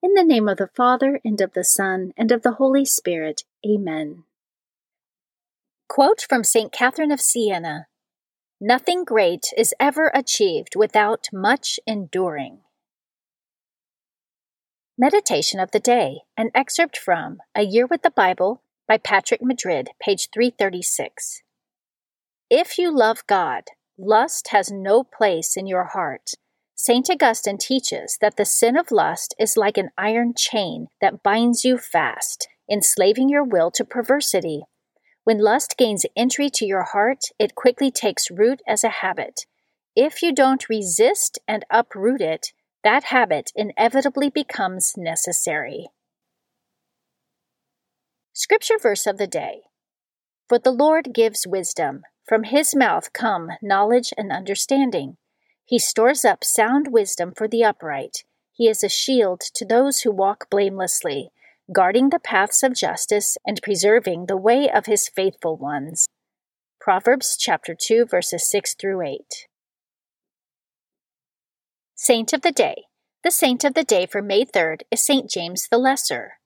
In the name of the Father, and of the Son, and of the Holy Spirit. Amen. Quote from St. Catherine of Siena. Nothing great is ever achieved without much enduring. Meditation of the Day, an excerpt from A Year with the Bible by Patrick Madrid, page 336. If you love God, lust has no place in your heart. Saint Augustine teaches that the sin of lust is like an iron chain that binds you fast, enslaving your will to perversity. When lust gains entry to your heart, it quickly takes root as a habit. If you don't resist and uproot it, that habit inevitably becomes necessary. Scripture verse of the day. For the Lord gives wisdom. From his mouth come knowledge and understanding. He stores up sound wisdom for the upright. He is a shield to those who walk blamelessly, guarding the paths of justice and preserving the way of his faithful ones. Proverbs chapter 2, verses 6 through 8. Saint of the Day. The saint of the day for May 3rd is St. James the Lesser.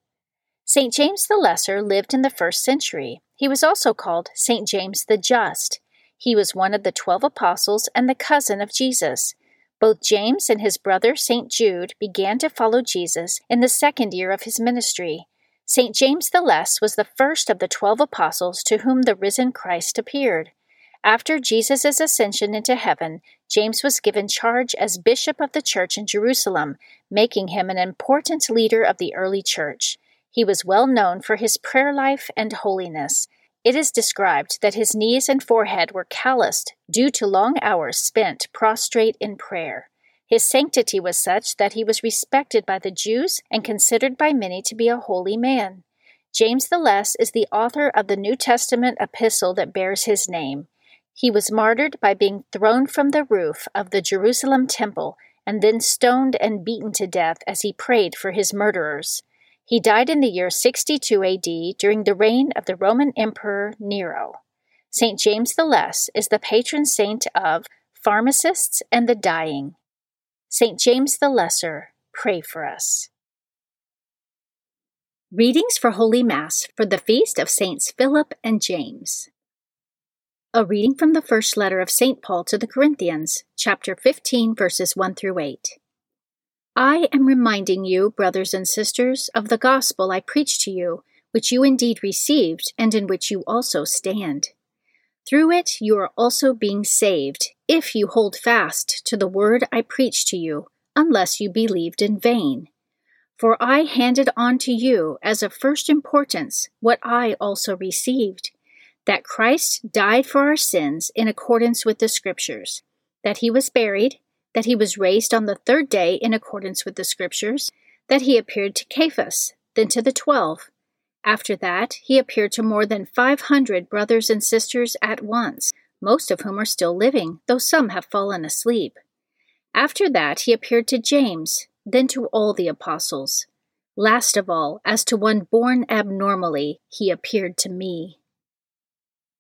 St. James the Lesser lived in the 1st century. He was also called St. James the Just. He was one of the 12 apostles and the cousin of Jesus. Both James and his brother Saint Jude began to follow Jesus in the 2nd year of his ministry. Saint James the Less was the first of the 12 apostles to whom the risen Christ appeared. After Jesus' ascension into heaven, James was given charge as bishop of the church in Jerusalem, making him an important leader of the early church. He was well known for his prayer life and holiness. It is described that his knees and forehead were calloused due to long hours spent prostrate in prayer. His sanctity was such that he was respected by the Jews and considered by many to be a holy man. James the Less is the author of the New Testament epistle that bears his name. He was martyred by being thrown from the roof of the Jerusalem temple and then stoned and beaten to death as he prayed for his murderers. He died in the year 62 AD during the reign of the Roman Emperor Nero. St. James the Less is the patron saint of pharmacists and the dying. St. James the Lesser, pray for us. Readings for Holy Mass for the Feast of Saints Philip and James. A reading from the first letter of St. Paul to the Corinthians, chapter 15, verses 1 through 8. I am reminding you, brothers and sisters, of the gospel I preached to you, which you indeed received, and in which you also stand. Through it you are also being saved, if you hold fast to the word I preached to you, unless you believed in vain. For I handed on to you as of first importance what I also received, that Christ died for our sins in accordance with the Scriptures, that he was buried, that he was raised on the third day in accordance with the Scriptures, that he appeared to Cephas, then to the 12. After that, he appeared to more than 500 brothers and sisters at once, most of whom are still living, though some have fallen asleep. After that, he appeared to James, then to all the apostles. Last of all, as to one born abnormally, he appeared to me.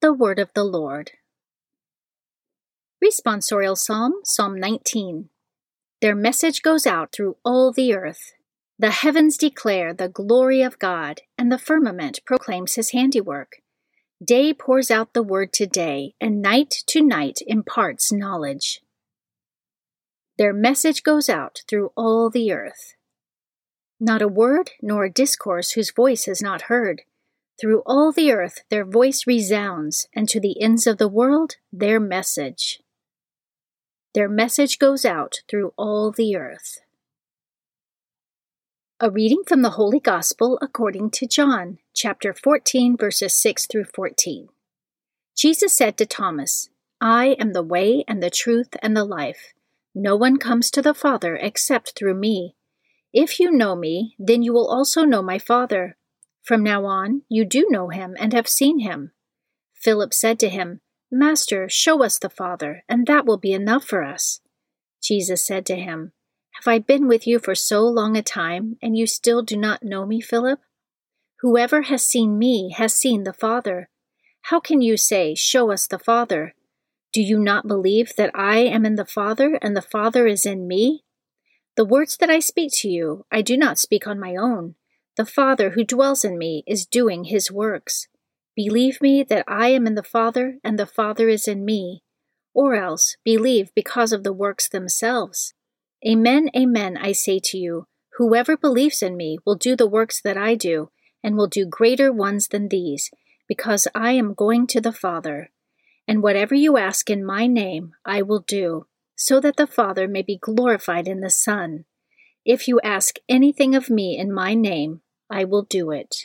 The Word of the Lord. Responsorial Psalm, Psalm 19. Their message goes out through all the earth. The heavens declare the glory of God, and the firmament proclaims his handiwork. Day pours out the word to day, and night to night imparts knowledge. Their message goes out through all the earth. Not a word nor a discourse whose voice is not heard. Through all the earth their voice resounds, and to the ends of the world their message. Their message goes out through all the earth. A reading from the Holy Gospel according to John, chapter 14, verses 6 through 14. Jesus said to Thomas, I am the way and the truth and the life. No one comes to the Father except through me. If you know me, then you will also know my Father. From now on, you do know him and have seen him. Philip said to him, Master, show us the Father, and that will be enough for us. Jesus said to him, Have I been with you for so long a time, and you still do not know me, Philip? Whoever has seen me has seen the Father. How can you say, Show us the Father? Do you not believe that I am in the Father, and the Father is in me? The words that I speak to you, I do not speak on my own. The Father who dwells in me is doing his works. Believe me that I am in the Father, and the Father is in me. Or else, believe because of the works themselves. Amen, amen, I say to you, whoever believes in me will do the works that I do, and will do greater ones than these, because I am going to the Father. And whatever you ask in my name, I will do, so that the Father may be glorified in the Son. If you ask anything of me in my name, I will do it.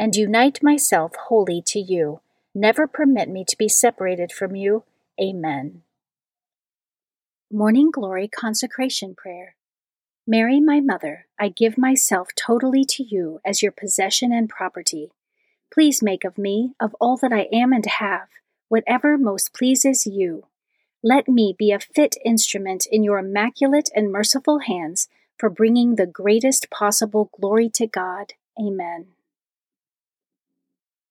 and unite myself wholly to you. Never permit me to be separated from you. Amen. Morning Glory Consecration Prayer. Mary, my mother, I give myself totally to you as your possession and property. Please make of me, of all that I am and have, whatever most pleases you. Let me be a fit instrument in your immaculate and merciful hands for bringing the greatest possible glory to God. Amen.